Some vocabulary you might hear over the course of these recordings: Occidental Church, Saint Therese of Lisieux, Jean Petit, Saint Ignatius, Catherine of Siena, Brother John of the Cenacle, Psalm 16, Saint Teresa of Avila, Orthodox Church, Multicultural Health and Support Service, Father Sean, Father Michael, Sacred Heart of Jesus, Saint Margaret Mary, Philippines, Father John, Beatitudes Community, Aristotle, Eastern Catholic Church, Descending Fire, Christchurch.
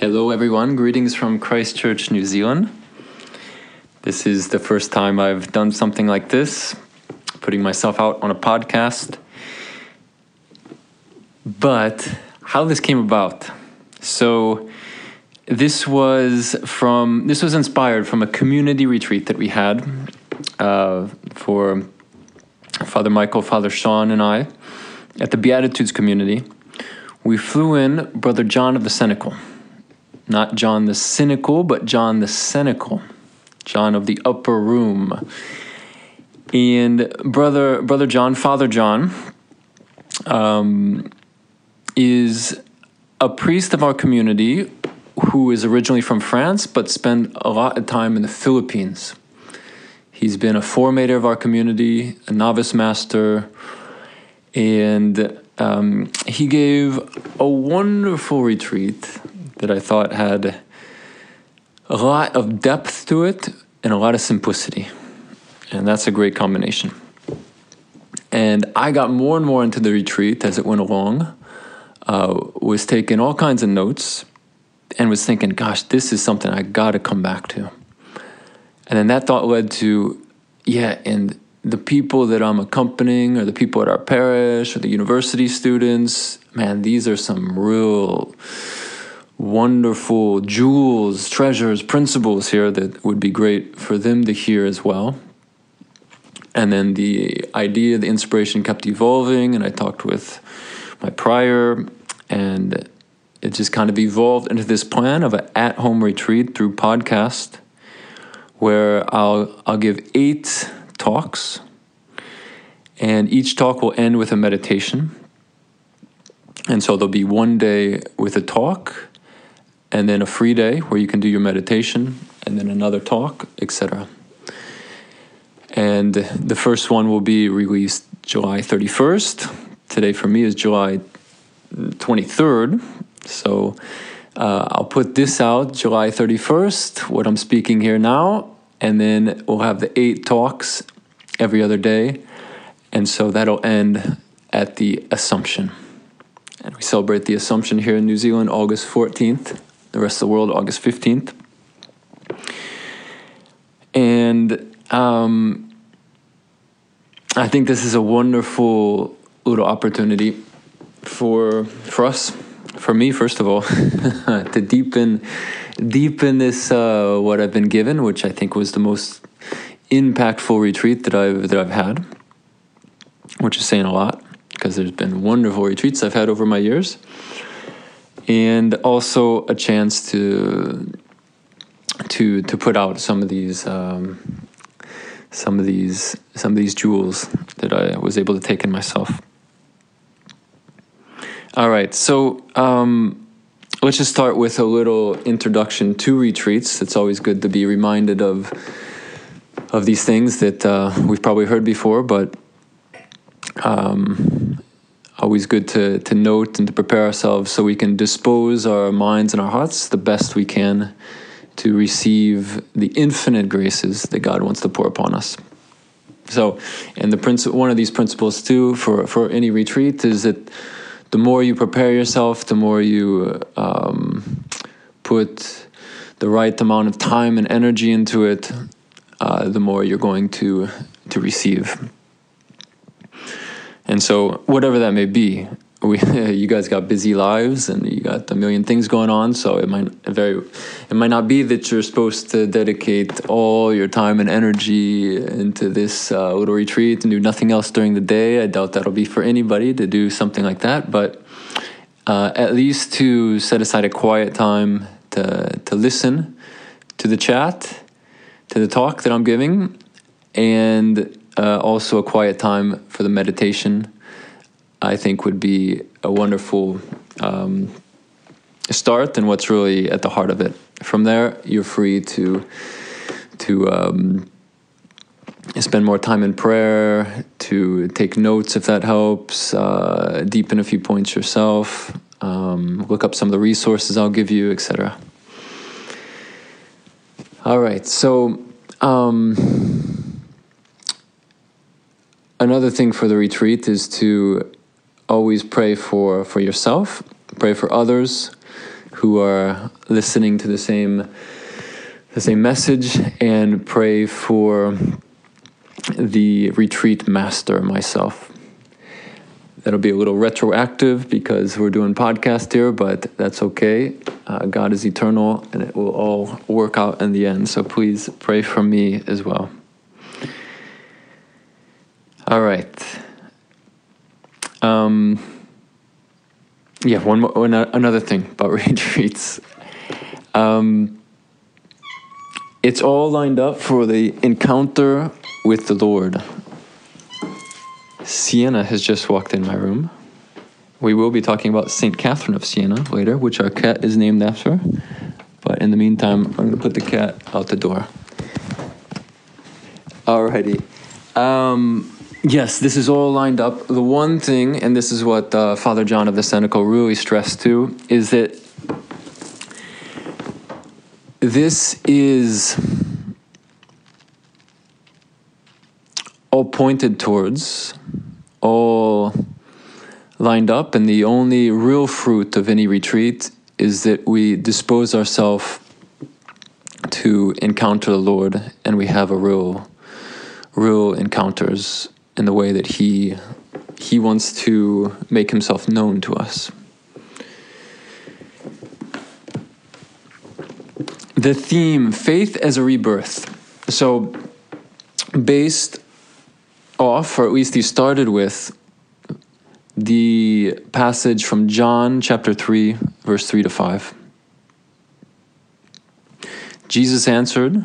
Hello everyone, greetings from Christchurch, New Zealand. This is the first time I've done something like this, putting myself out on a podcast. But how this came about. So this was inspired from a community retreat that we had for Father Michael, Father Sean and I at the Beatitudes Community. We flew in Brother John of the Cenacle. Not John the Cynical, but John the Cenacle, John of the Upper Room. And Brother John, Father John, is a priest of our community who is originally from France, but spent a lot of time in the Philippines. He's been a formator of our community, a novice master, and he gave a wonderful retreat that I thought had a lot of depth to it and a lot of simplicity. And that's a great combination. And I got more and more into the retreat as it went along, was taking all kinds of notes, and was thinking, gosh, this is something I gotta come back to. And then that thought led to, and the people that I'm accompanying, or the people at our parish, or the university students, man, these are some real wonderful jewels, treasures, principles here that would be great for them to hear as well. And then the idea, the inspiration kept evolving, and I talked with my prior, and it just kind of evolved into this plan of an at-home retreat through podcast where I'll give 8 talks, and each talk will end with a meditation. And so there'll be one day with a talk, and then a free day where you can do your meditation, and then another talk, etc. And the first one will be released July 31st. Today for me is July 23rd. So I'll put this out July 31st, what I'm speaking here now, and then we'll have the 8 talks every other day. And so that'll end at the Assumption. And we celebrate the Assumption here in New Zealand, August 14th. The rest of the world, August 15th. And I think this is a wonderful little opportunity for us, for me, first of all, to deepen this, what I've been given, which I think was the most impactful retreat that I've had, which is saying a lot, because there's been wonderful retreats I've had over my years. And also a chance to put out some of these jewels that I was able to take in myself. All right, so let's just start with a little introduction to retreats. It's always good to be reminded of these things that we've probably heard before, but always good to note and to prepare ourselves so we can dispose our minds and our hearts the best we can to receive the infinite graces that God wants to pour upon us. So, and one of these principles too for any retreat is that the more you prepare yourself, the more you put the right amount of time and energy into it, the more you're going to receive. And so, whatever that may be, you guys got busy lives and you got a million things going on. So it might not be that you're supposed to dedicate all your time and energy into this little retreat and do nothing else during the day. I doubt that'll be for anybody to do something like that. But at least to set aside a quiet time to listen to the chat, to the talk that I'm giving, and also a quiet time for the meditation, I think, would be a wonderful start and what's really at the heart of it. From there, you're free to spend more time in prayer, to take notes if that helps, deepen a few points yourself, look up some of the resources I'll give you, etc. All right, so another thing for the retreat is to always pray for yourself, pray for others who are listening to the same message, and pray for the retreat master, myself. That'll be a little retroactive because we're doing podcast here, but that's okay. God is eternal, and it will all work out in the end. So please pray for me as well. All right. Another thing about retreats. It's all lined up for the encounter with the Lord. Sienna has just walked in my room. We will be talking about St. Catherine of Siena later, which our cat is named after. But in the meantime, I'm going to put the cat out the door. Alrighty. Yes, this is all lined up. The one thing, and this is what Father John of the Cenacle really stressed too, is that this is all pointed towards, all lined up, and the only real fruit of any retreat is that we dispose ourselves to encounter the Lord, and we have a real encounters in the way that he wants to make himself known to us. The theme, faith as a rebirth. So based off, or at least he started with, the passage from John chapter 3, verse 3 to 5. Jesus answered,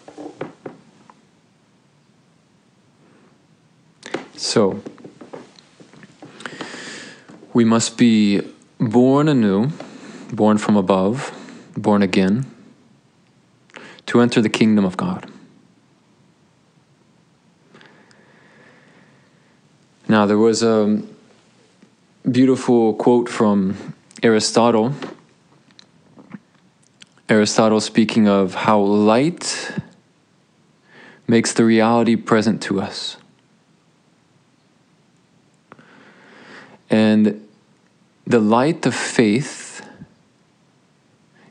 So, we must be born anew, born from above, born again, to enter the kingdom of God. Now, there was a beautiful quote from Aristotle. Aristotle speaking of how light makes the reality present to us. And the light of faith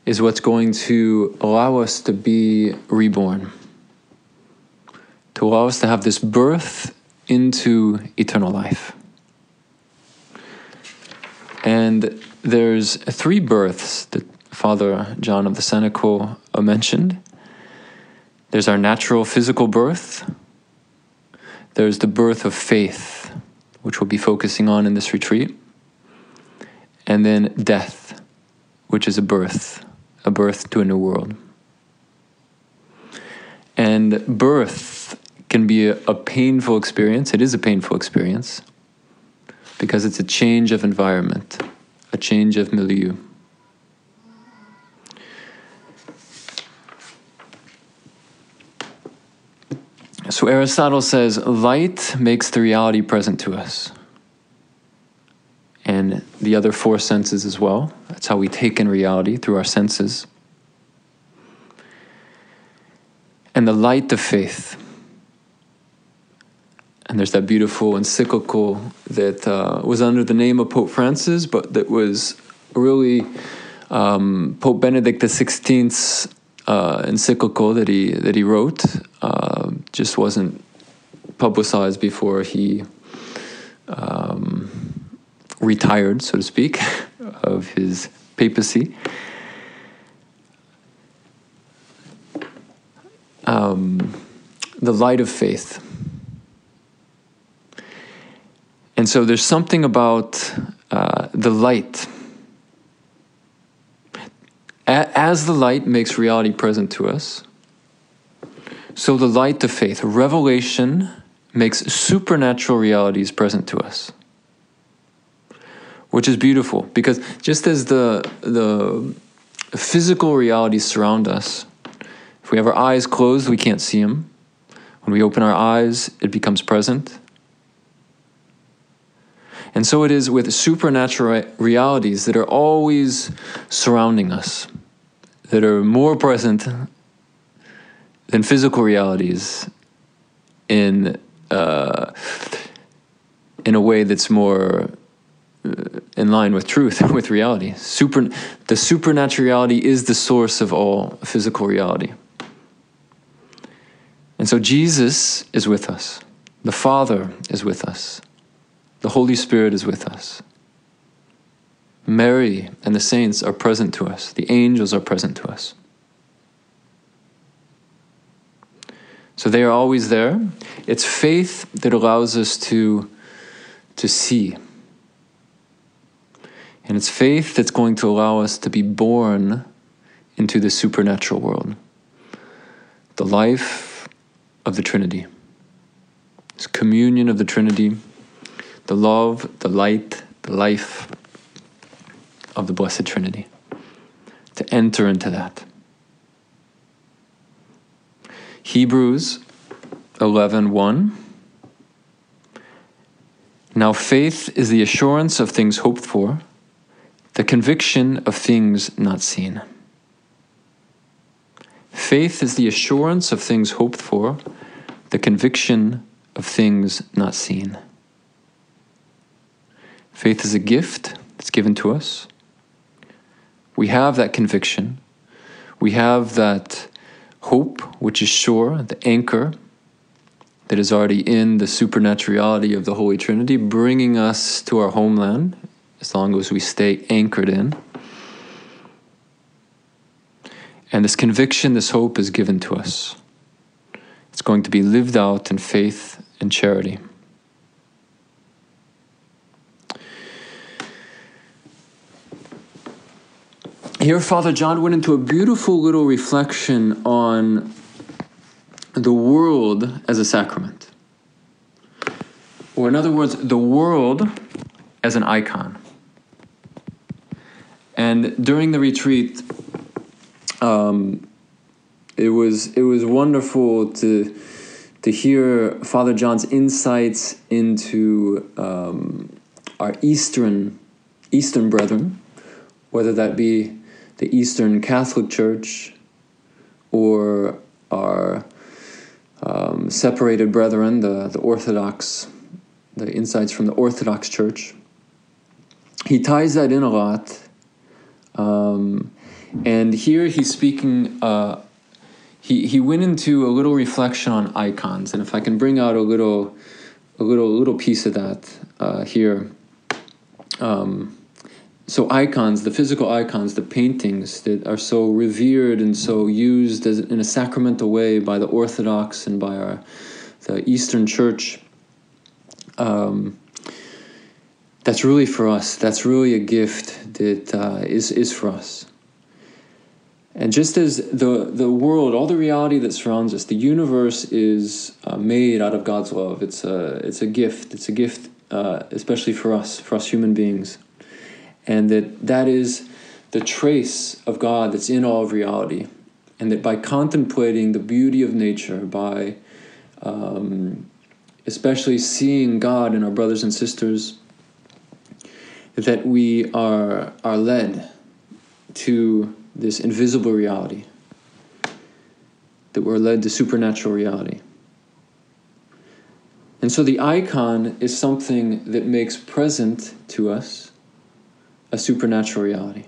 is what's going to allow us to be reborn, to allow us to have this birth into eternal life. And there's three births that Father John of the Cenacle mentioned. There's our natural physical birth. There's the birth of faith, which we'll be focusing on in this retreat. And then death, which is a birth to a new world. And birth can be a painful experience. It is a painful experience because it's a change of environment, a change of milieu. So Aristotle says, light makes the reality present to us. And the other four senses as well. That's how we take in reality, through our senses. And the light of faith. And there's that beautiful encyclical that was under the name of Pope Francis, but that was really Pope Benedict XVI's encyclical that he wrote. Just wasn't publicized before he retired, so to speak, of his papacy. The light of faith. And so there's something about the light. As the light makes reality present to us, so the light of faith, revelation, makes supernatural realities present to us. which is beautiful, because just as the physical realities surround us, if we have our eyes closed, we can't see them. When we open our eyes, it becomes present. And so it is with supernatural realities that are always surrounding us, that are more present than physical realities in a way that's more in line with truth, with reality. The supernatural reality is the source of all physical reality. And so Jesus is with us. The Father is with us. The Holy Spirit is with us. Mary and the saints are present to us. The angels are present to us. So they are always there. It's faith that allows us to see. And it's faith that's going to allow us to be born into the supernatural world. The life of the Trinity. This communion of the Trinity. The love, the light, the life of the Blessed Trinity. To enter into that. Hebrews 11:1. Now faith is the assurance of things hoped for, the conviction of things not seen. Faith is the assurance of things hoped for, the conviction of things not seen. Faith is a gift that's given to us. We have that conviction. We have that hope, which is sure, the anchor that is already in the supernatural reality of the Holy Trinity, bringing us to our homeland, as long as we stay anchored in. And this conviction, this hope is given to us. It's going to be lived out in faith and charity. Here, Father John went into a beautiful little reflection on the world as a sacrament. Or in other words, the world as an icon. And during the retreat, it was wonderful to hear Father John's insights into our Eastern brethren, whether that be the Eastern Catholic Church, or our separated brethren, the Orthodox, the insights from the Orthodox Church. He ties that in a lot. And here he's speaking, he went into a little reflection on icons. And if I can bring out a little piece of that here. So icons, the physical icons, the paintings that are so revered and so used as, in a sacramental way by the Orthodox and by the Eastern Church, that's really for us. That's really a gift that is for us. And just as the world, all the reality that surrounds us, the universe is made out of God's love. It's a gift. It's a gift, especially for us human beings. And that is the trace of God that's in all of reality. And that by contemplating the beauty of nature, by especially seeing God in our brothers and sisters, that we are led to this invisible reality, that we're led to supernatural reality. And so the icon is something that makes present to us a supernatural reality.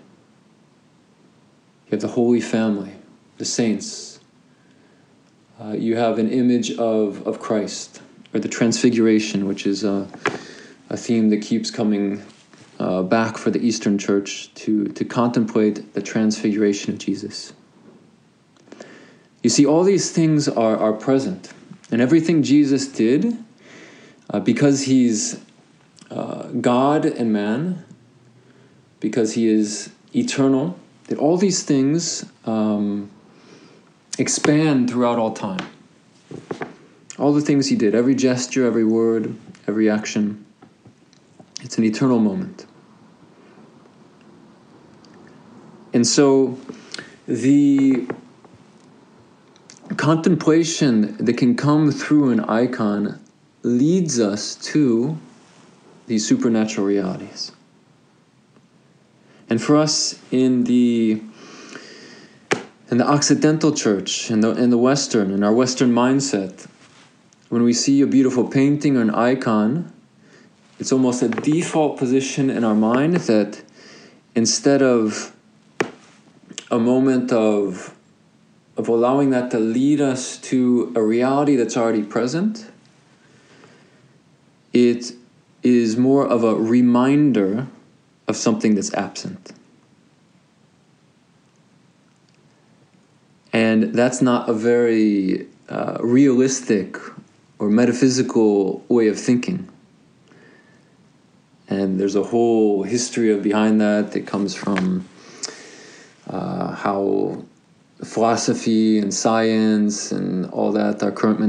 You have the Holy Family, the saints. You have an image of Christ, or the Transfiguration, which is a theme that keeps coming back for the Eastern Church, to contemplate the Transfiguration of Jesus. You see, all these things are present. And everything Jesus did, because he's God and man, because he is eternal, that all these things expand throughout all time. All the things he did, every gesture, every word, every action, it's an eternal moment. And so the contemplation that can come through an icon leads us to these supernatural realities. And for us in the Occidental Church, in the Western, in our Western mindset, when we see a beautiful painting or an icon, it's almost a default position in our mind that instead of a moment of allowing that to lead us to a reality that's already present, it is more of a reminder of something that's absent. And that's not a very realistic or metaphysical way of thinking. And there's a whole history behind that comes from how philosophy and science and all that, our current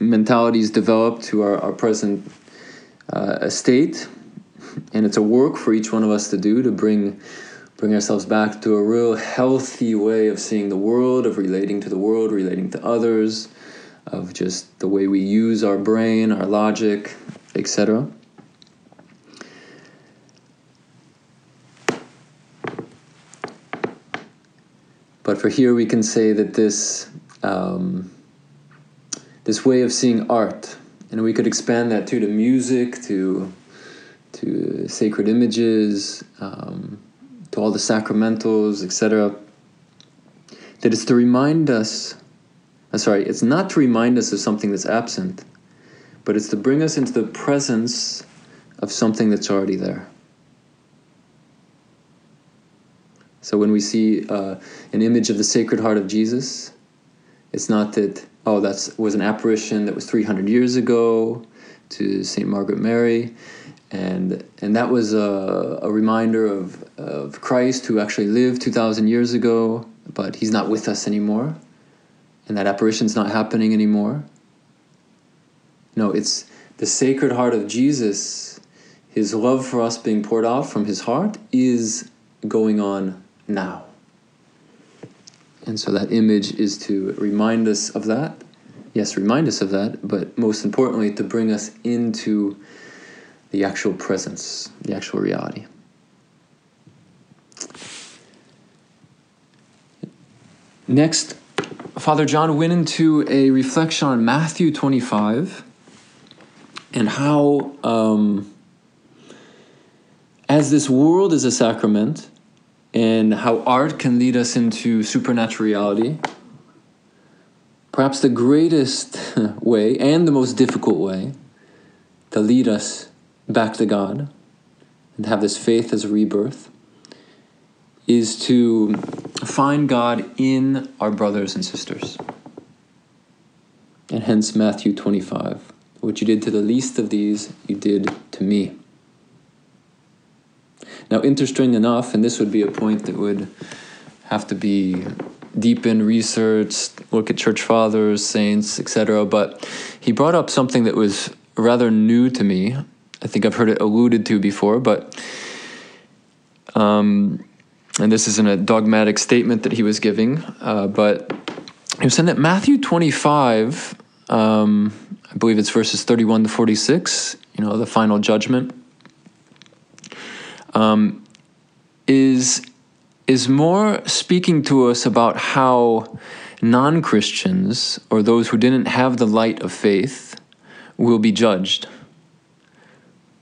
mentalities develop to our present state. And it's a work for each one of us to do, to bring ourselves back to a real healthy way of seeing the world, of relating to the world, relating to others, of just the way we use our brain, our logic, etc. But for here we can say that this way of seeing art, and we could expand that too to music, to sacred images, to all the sacramentals, etc. That it's to remind us, it's not to remind us of something that's absent, but it's to bring us into the presence of something that's already there. So when we see an image of the Sacred Heart of Jesus, it's not that, that was an apparition that was 300 years ago to Saint Margaret Mary, and that was a reminder of Christ who actually lived 2,000 years ago, but he's not with us anymore, and that apparition's not happening anymore. No, it's the Sacred Heart of Jesus, his love for us being poured out from his heart is going on now. And so that image is to remind us of that. Yes, remind us of that, but most importantly, to bring us into the actual presence, the actual reality. Next, Father John went into a reflection on Matthew 25 and how, as this world is a sacrament, and how art can lead us into supernatural reality, perhaps the greatest way and the most difficult way to lead us back to God and have this faith as a rebirth is to find God in our brothers and sisters. And hence Matthew 25, what you did to the least of these, you did to me. Now, interesting enough, and this would be a point that would have to be deepened, researched, look at church fathers, saints, etc., but he brought up something that was rather new to me. I think I've heard it alluded to before, but and this isn't a dogmatic statement that he was giving, but he was saying that Matthew 25, I believe it's verses 31 to 46, the final judgment, is more speaking to us about how non-Christians or those who didn't have the light of faith will be judged,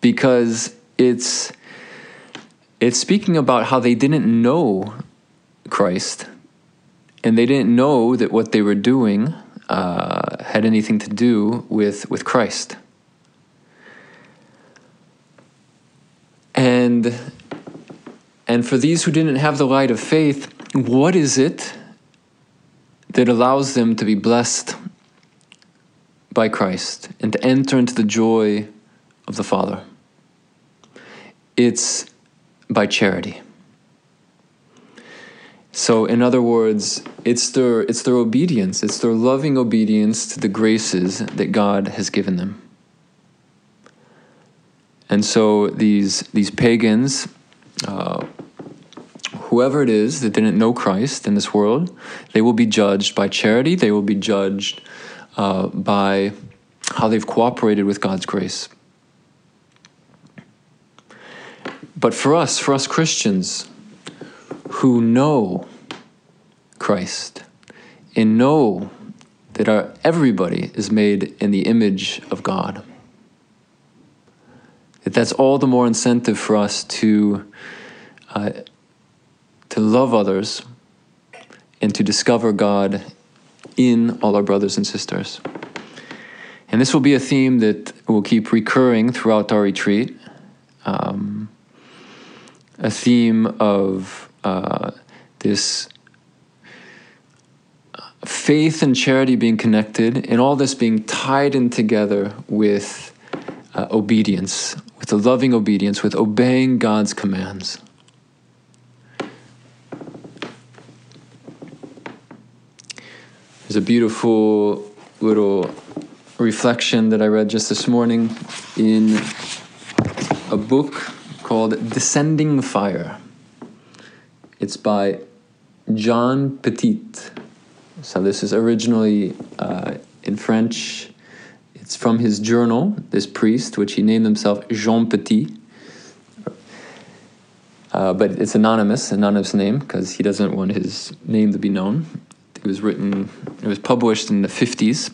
because it's speaking about how they didn't know Christ and they didn't know that what they were doing had anything to do with Christ. And for these who didn't have the light of faith, what is it that allows them to be blessed by Christ and to enter into the joy of the Father? It's by charity. So in other words, it's their obedience, it's their loving obedience to the graces that God has given them. And so these pagans, whoever it is that didn't know Christ in this world, they will be judged by charity. They will be judged by how they've cooperated with God's grace. But for us Christians who know Christ and know that everybody is made in the image of God, that's all the more incentive for us to love others and to discover God in all our brothers and sisters. And this will be a theme that will keep recurring throughout our retreat, a theme of this faith and charity being connected, and all this being tied in together with obedience, with a loving obedience, with obeying God's commands. There's a beautiful little reflection that I read just this morning in a book called Descending Fire. It's by Jean Petit. So this is originally in French. It's from his journal, this priest, which he named himself Jean Petit. But it's anonymous name, because he doesn't want his name to be known. It was published in the 50s.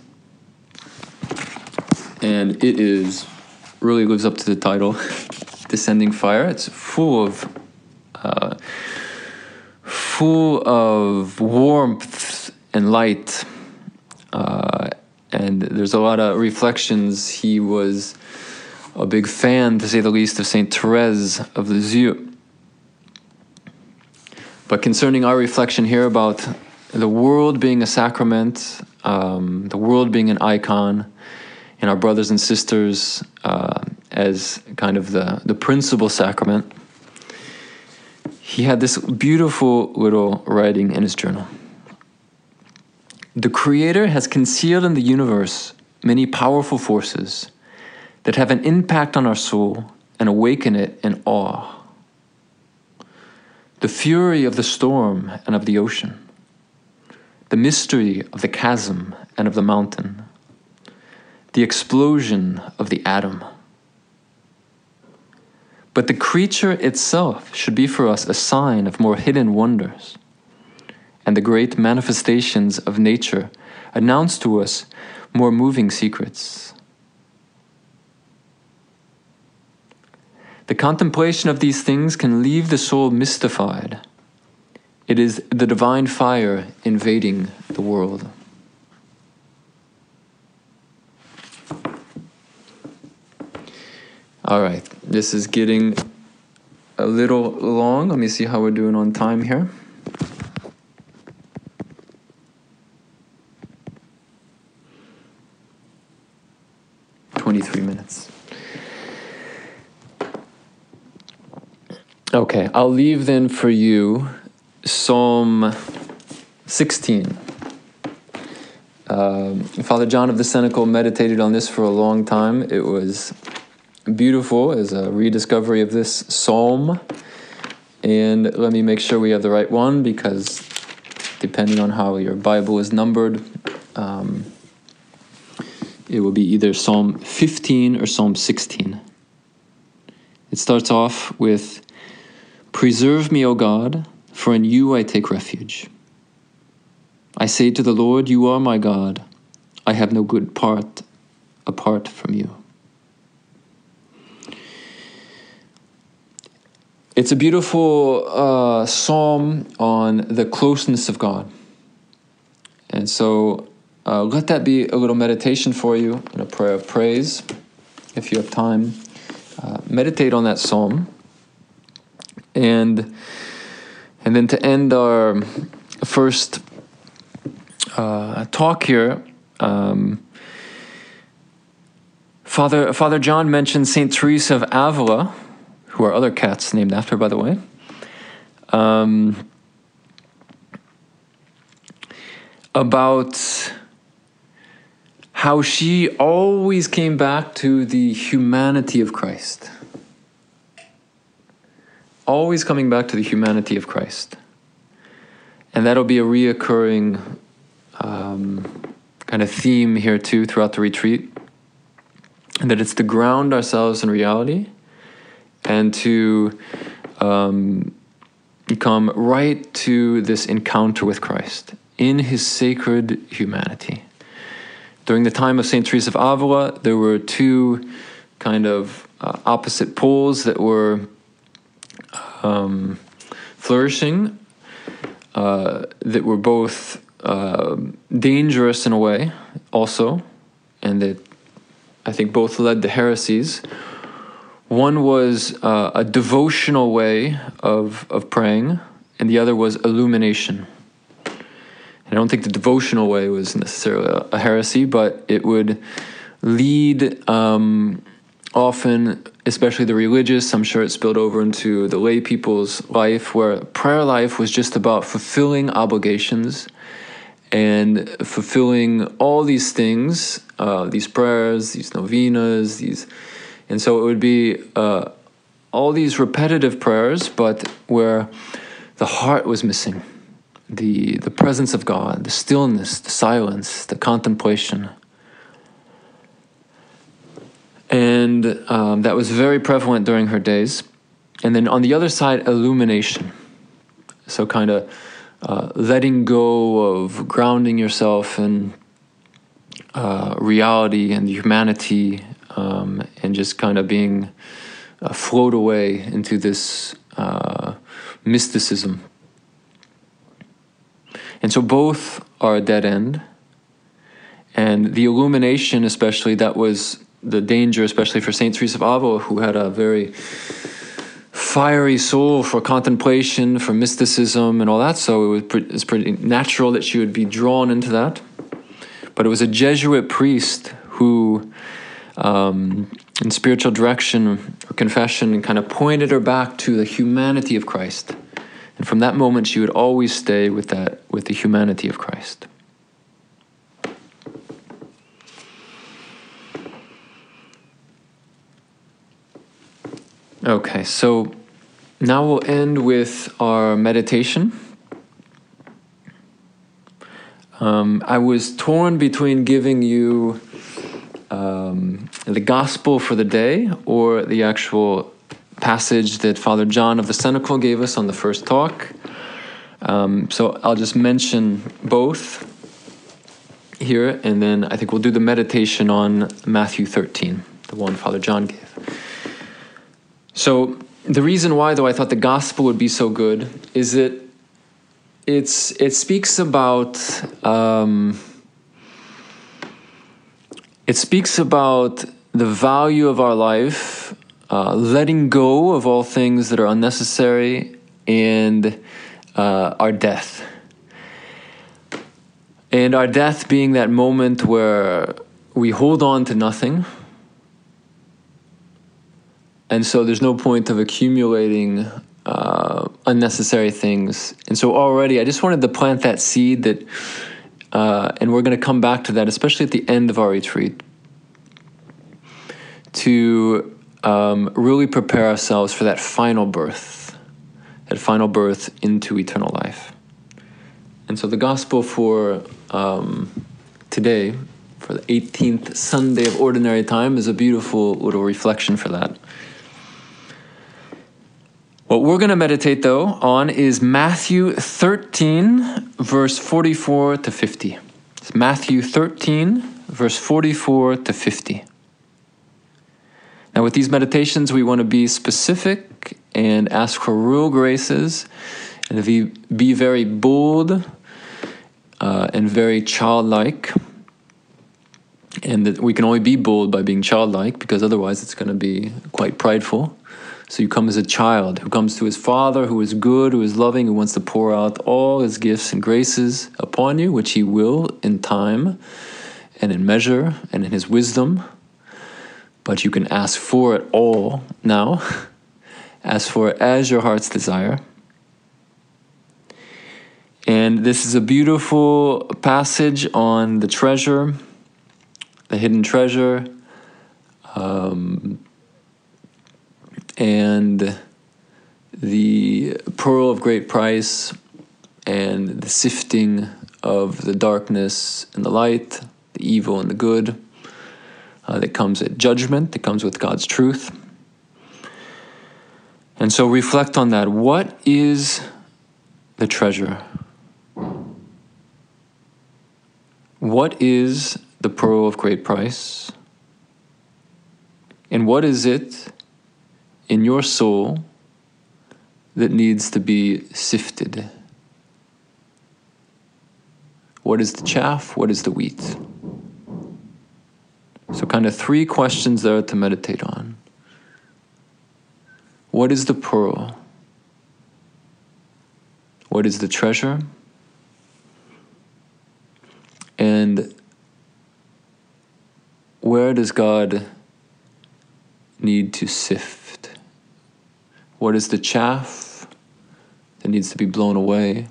And it really lives up to the title, Descending Fire. It's full of warmth and light. And there's a lot of reflections. He was a big fan, to say the least, of Saint Therese of Lisieux. But concerning our reflection here about the world being a sacrament, the world being an icon, and our brothers and sisters as kind of the principal sacrament, he had this beautiful little writing in his journal. The Creator has concealed in the universe many powerful forces that have an impact on our soul and awaken it in awe. The fury of the storm and of the ocean, the mystery of the chasm and of the mountain, the explosion of the atom. But the creature itself should be for us a sign of more hidden wonders, and the great manifestations of nature announce to us more moving secrets. The contemplation of these things can leave the soul mystified. It is the divine fire invading the world. All right, this is getting a little long. Let me see how we're doing on time here. Okay, I'll leave then for you Psalm 16. Father John of the Cenacle meditated on this for a long time. It was beautiful as a rediscovery of this psalm. And let me make sure we have the right one, because depending on how your Bible is numbered, it will be either Psalm 15 or Psalm 16. It starts off with, "Preserve me, O God, for in you I take refuge. I say to the Lord, you are my God. I have no good part apart from you." It's a beautiful psalm on the closeness of God. And so let that be a little meditation for you and a prayer of praise. If you have time, meditate on that psalm. And then to end our first talk here, Father John mentioned Saint Teresa of Avila, who are other cats named after, by the way. About how she always came back to the humanity of Christ. always coming back to the humanity of Christ. And that'll be a reoccurring kind of theme here too throughout the retreat, and that it's to ground ourselves in reality and to come right to this encounter with Christ in his sacred humanity. During the time of Saint Teresa of Avila, there were two kind of opposite poles that were flourishing, that were both dangerous in a way also, and that I think both led to heresies. One was a devotional way of praying, and the other was illumination. And I don't think the devotional way was necessarily a heresy, but it would lead often, especially the religious, I'm sure it spilled over into the lay people's life, where prayer life was just about fulfilling obligations and fulfilling all these things, these prayers, these novenas, these, and so it would be all these repetitive prayers, but where the heart was missing, the presence of God, the stillness, the silence, the contemplation. And that was very prevalent during her days. And then on the other side, illumination. So kind of letting go of, grounding yourself in reality and humanity, and just kind of being float away into this mysticism. And so both are a dead end. And the illumination especially, that was the danger, especially for Saint Teresa of Avila, who had a very fiery soul for contemplation, for mysticism, and all that. So it's pretty natural that she would be drawn into that. But it was a Jesuit priest who, in spiritual direction or confession, kind of pointed her back to the humanity of Christ. And from that moment, she would always stay with that, with the humanity of Christ. Okay, so now we'll end with our meditation. I was torn between giving you the gospel for the day or the actual passage that Father John of the Cenacle gave us on the first talk. So I'll just mention both here, and then I think we'll do the meditation on Matthew 13, the one Father John gave. So the reason why, though, I thought the gospel would be so good is that it speaks about the value of our life, letting go of all things that are unnecessary, and our death. And our death being that moment where we hold on to nothing. And so there's no point of accumulating unnecessary things. And so already, I just wanted to plant that seed that, and we're going to come back to that, especially at the end of our retreat, to really prepare ourselves for that final birth into eternal life. And so the gospel for today, for the 18th Sunday of Ordinary Time, is a beautiful little reflection for that. What we're going to meditate, though, on is Matthew 13, verse 44 to 50. It's Matthew 13, verse 44 to 50. Now, with these meditations, we want to be specific and ask for real graces, and be very bold and very childlike. And that we can only be bold by being childlike, because otherwise it's going to be quite prideful. So you come as a child who comes to his father, who is good, who is loving, who wants to pour out all his gifts and graces upon you, which he will in time and in measure and in his wisdom. But you can ask for it all now. Ask for it as your heart's desire. And this is a beautiful passage on the treasure, the hidden treasure, and the pearl of great price and the sifting of the darkness and the light, the evil and the good, that comes at judgment, that comes with God's truth. And so reflect on that. What is the treasure? What is the pearl of great price? And what is it in your soul that needs to be sifted? What is the chaff? What is the wheat? So kind of three questions there to meditate on. What is the pearl? What is the treasure? And where does God need to sift? What is the chaff that needs to be blown away?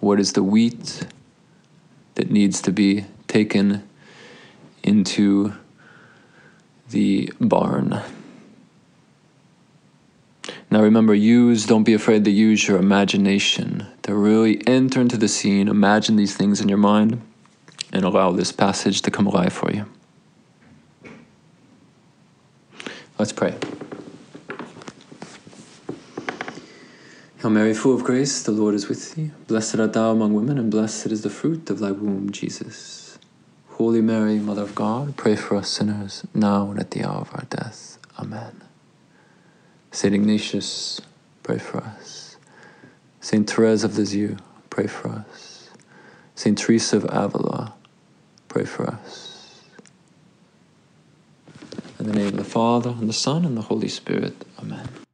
What is the wheat that needs to be taken into the barn? Now remember, don't be afraid to use your imagination, to really enter into the scene, imagine these things in your mind, and allow this passage to come alive for you. Let's pray. Hail Mary, full of grace, the Lord is with thee. Blessed art thou among women, and blessed is the fruit of thy womb, Jesus. Holy Mary, Mother of God, pray for us sinners, now and at the hour of our death. Amen. Saint Ignatius, pray for us. Saint Therese of Lisieux, pray for us. Saint Teresa of Avila, pray for us. In the name of the Father, and the Son, and the Holy Spirit. Amen.